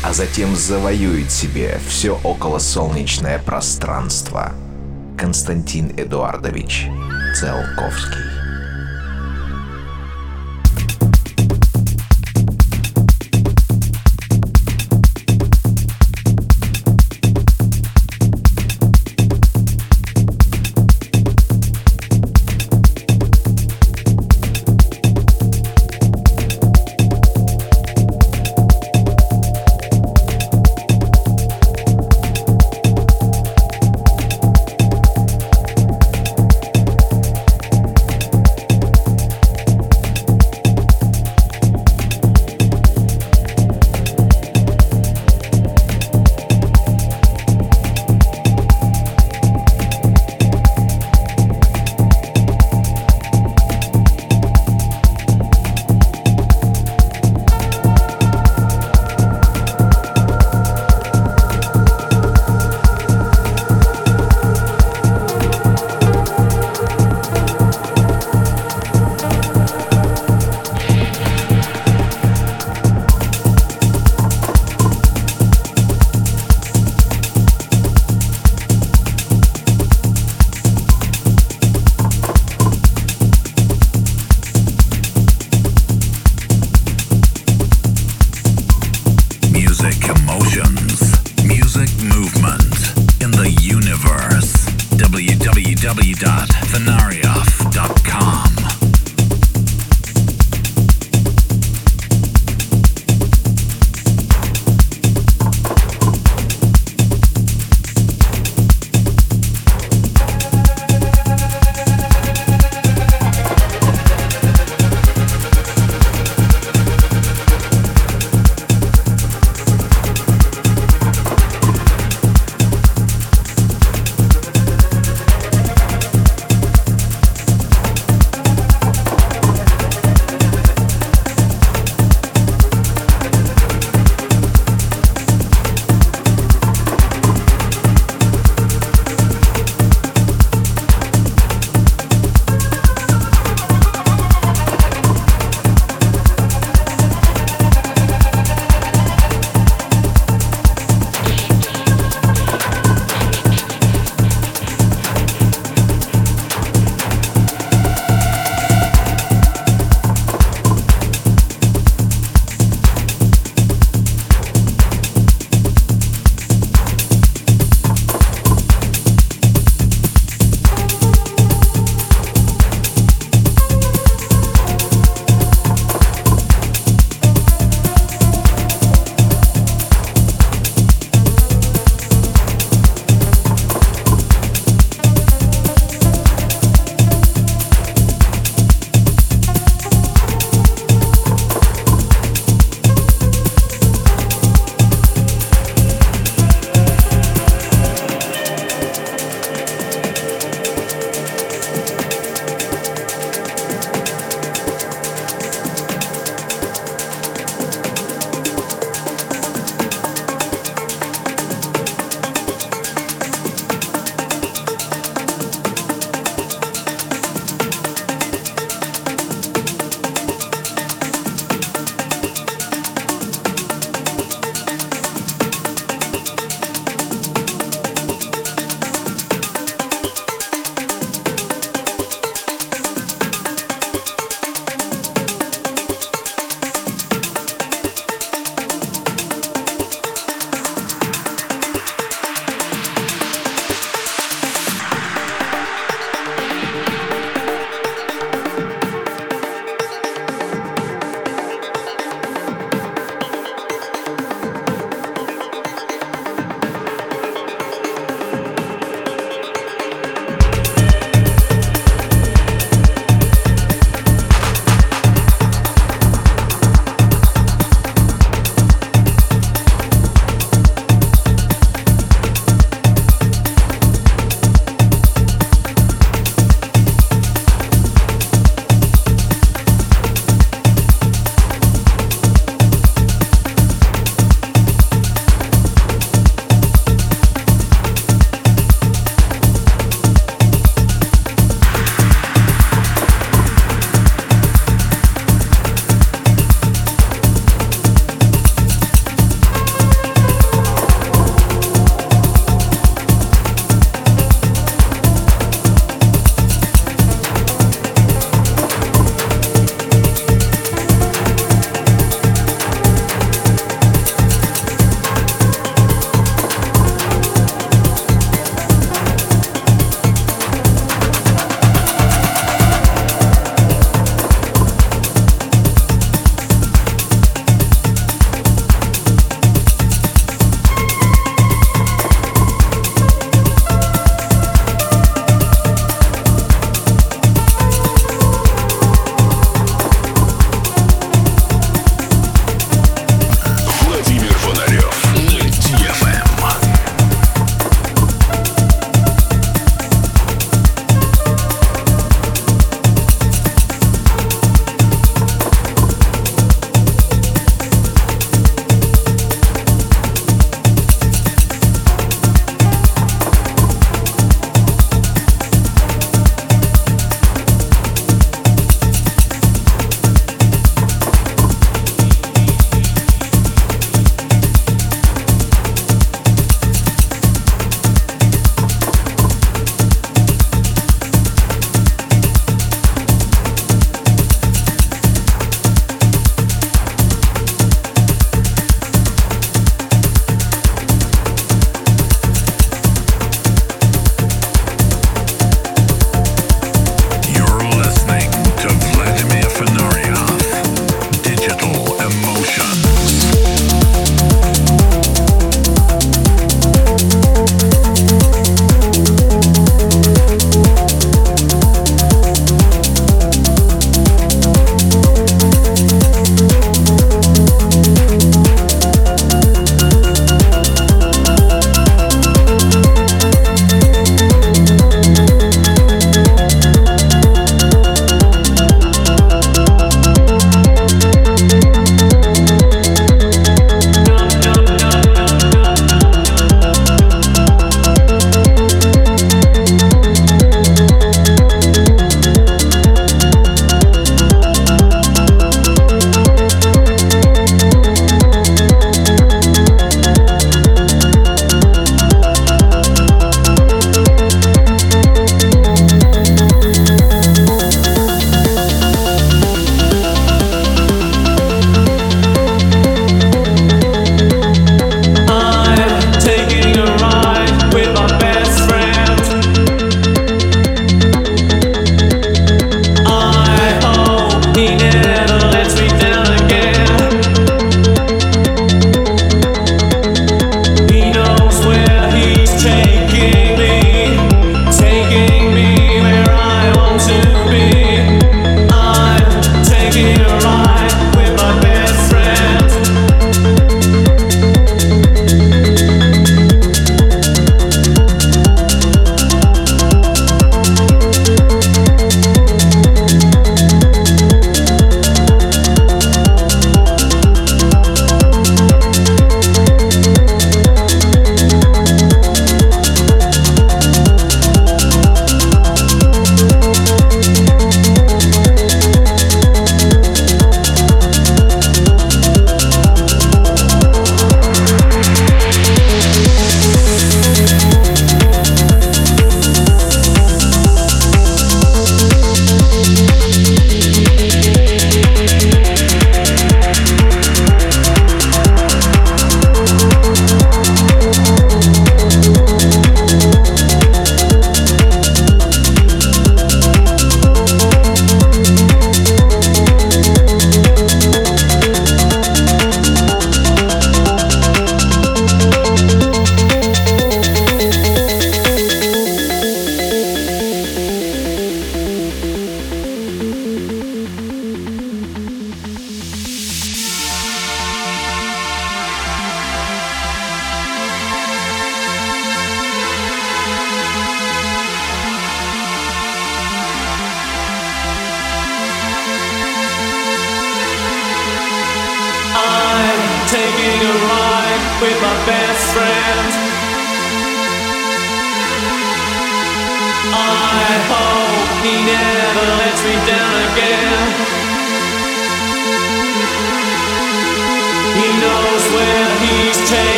а затем завоюет себе все околосолнечное пространство. Константин Эдуардович Циолковский.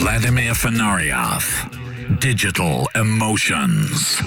Vladimir Fenariev, Digital Emotions.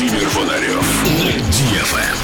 Владимир Фонарев на DFM.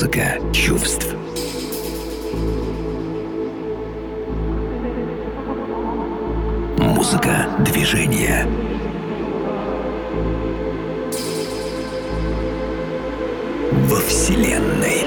музыка чувств. Музыка движения. Во Вселенной.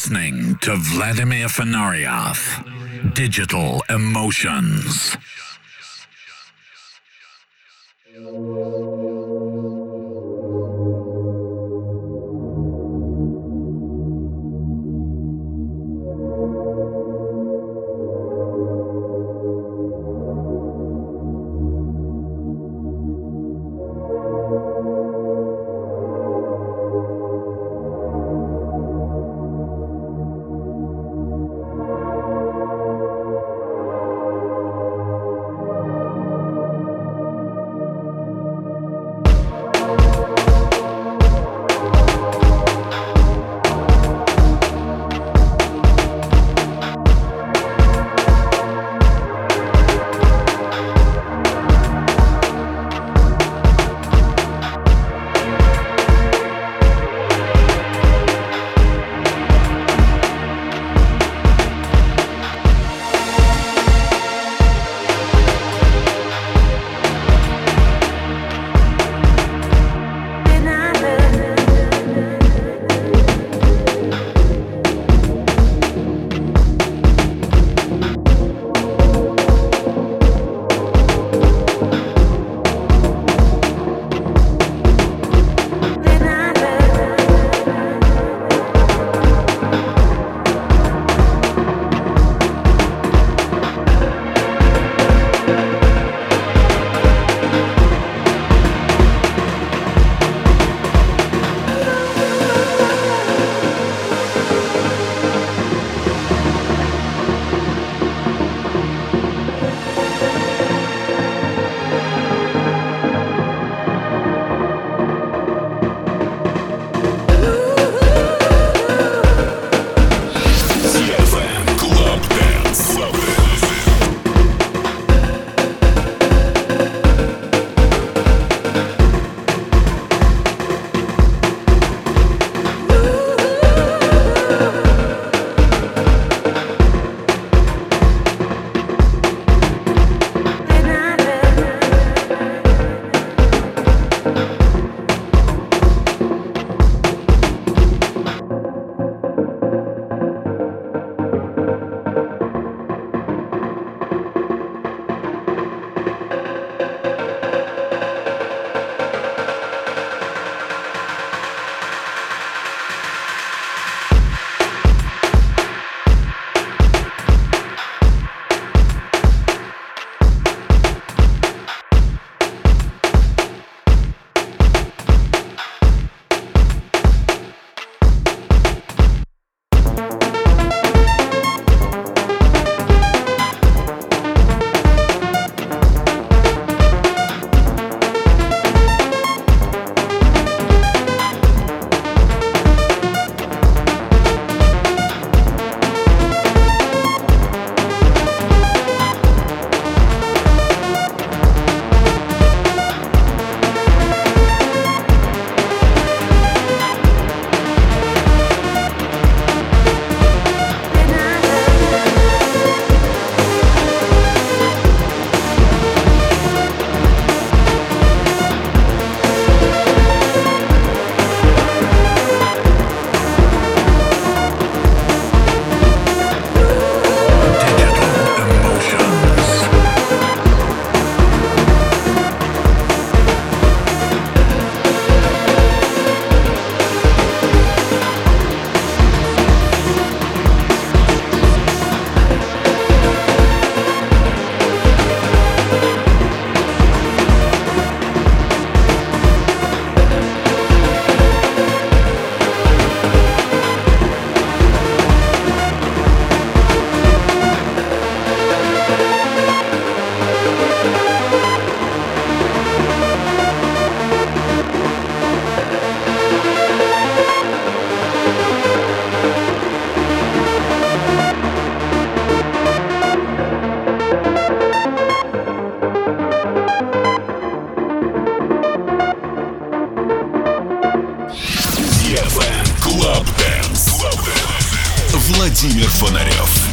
listening to Vladimir Fonarev, Digital Emotions. Владимир Фонарев.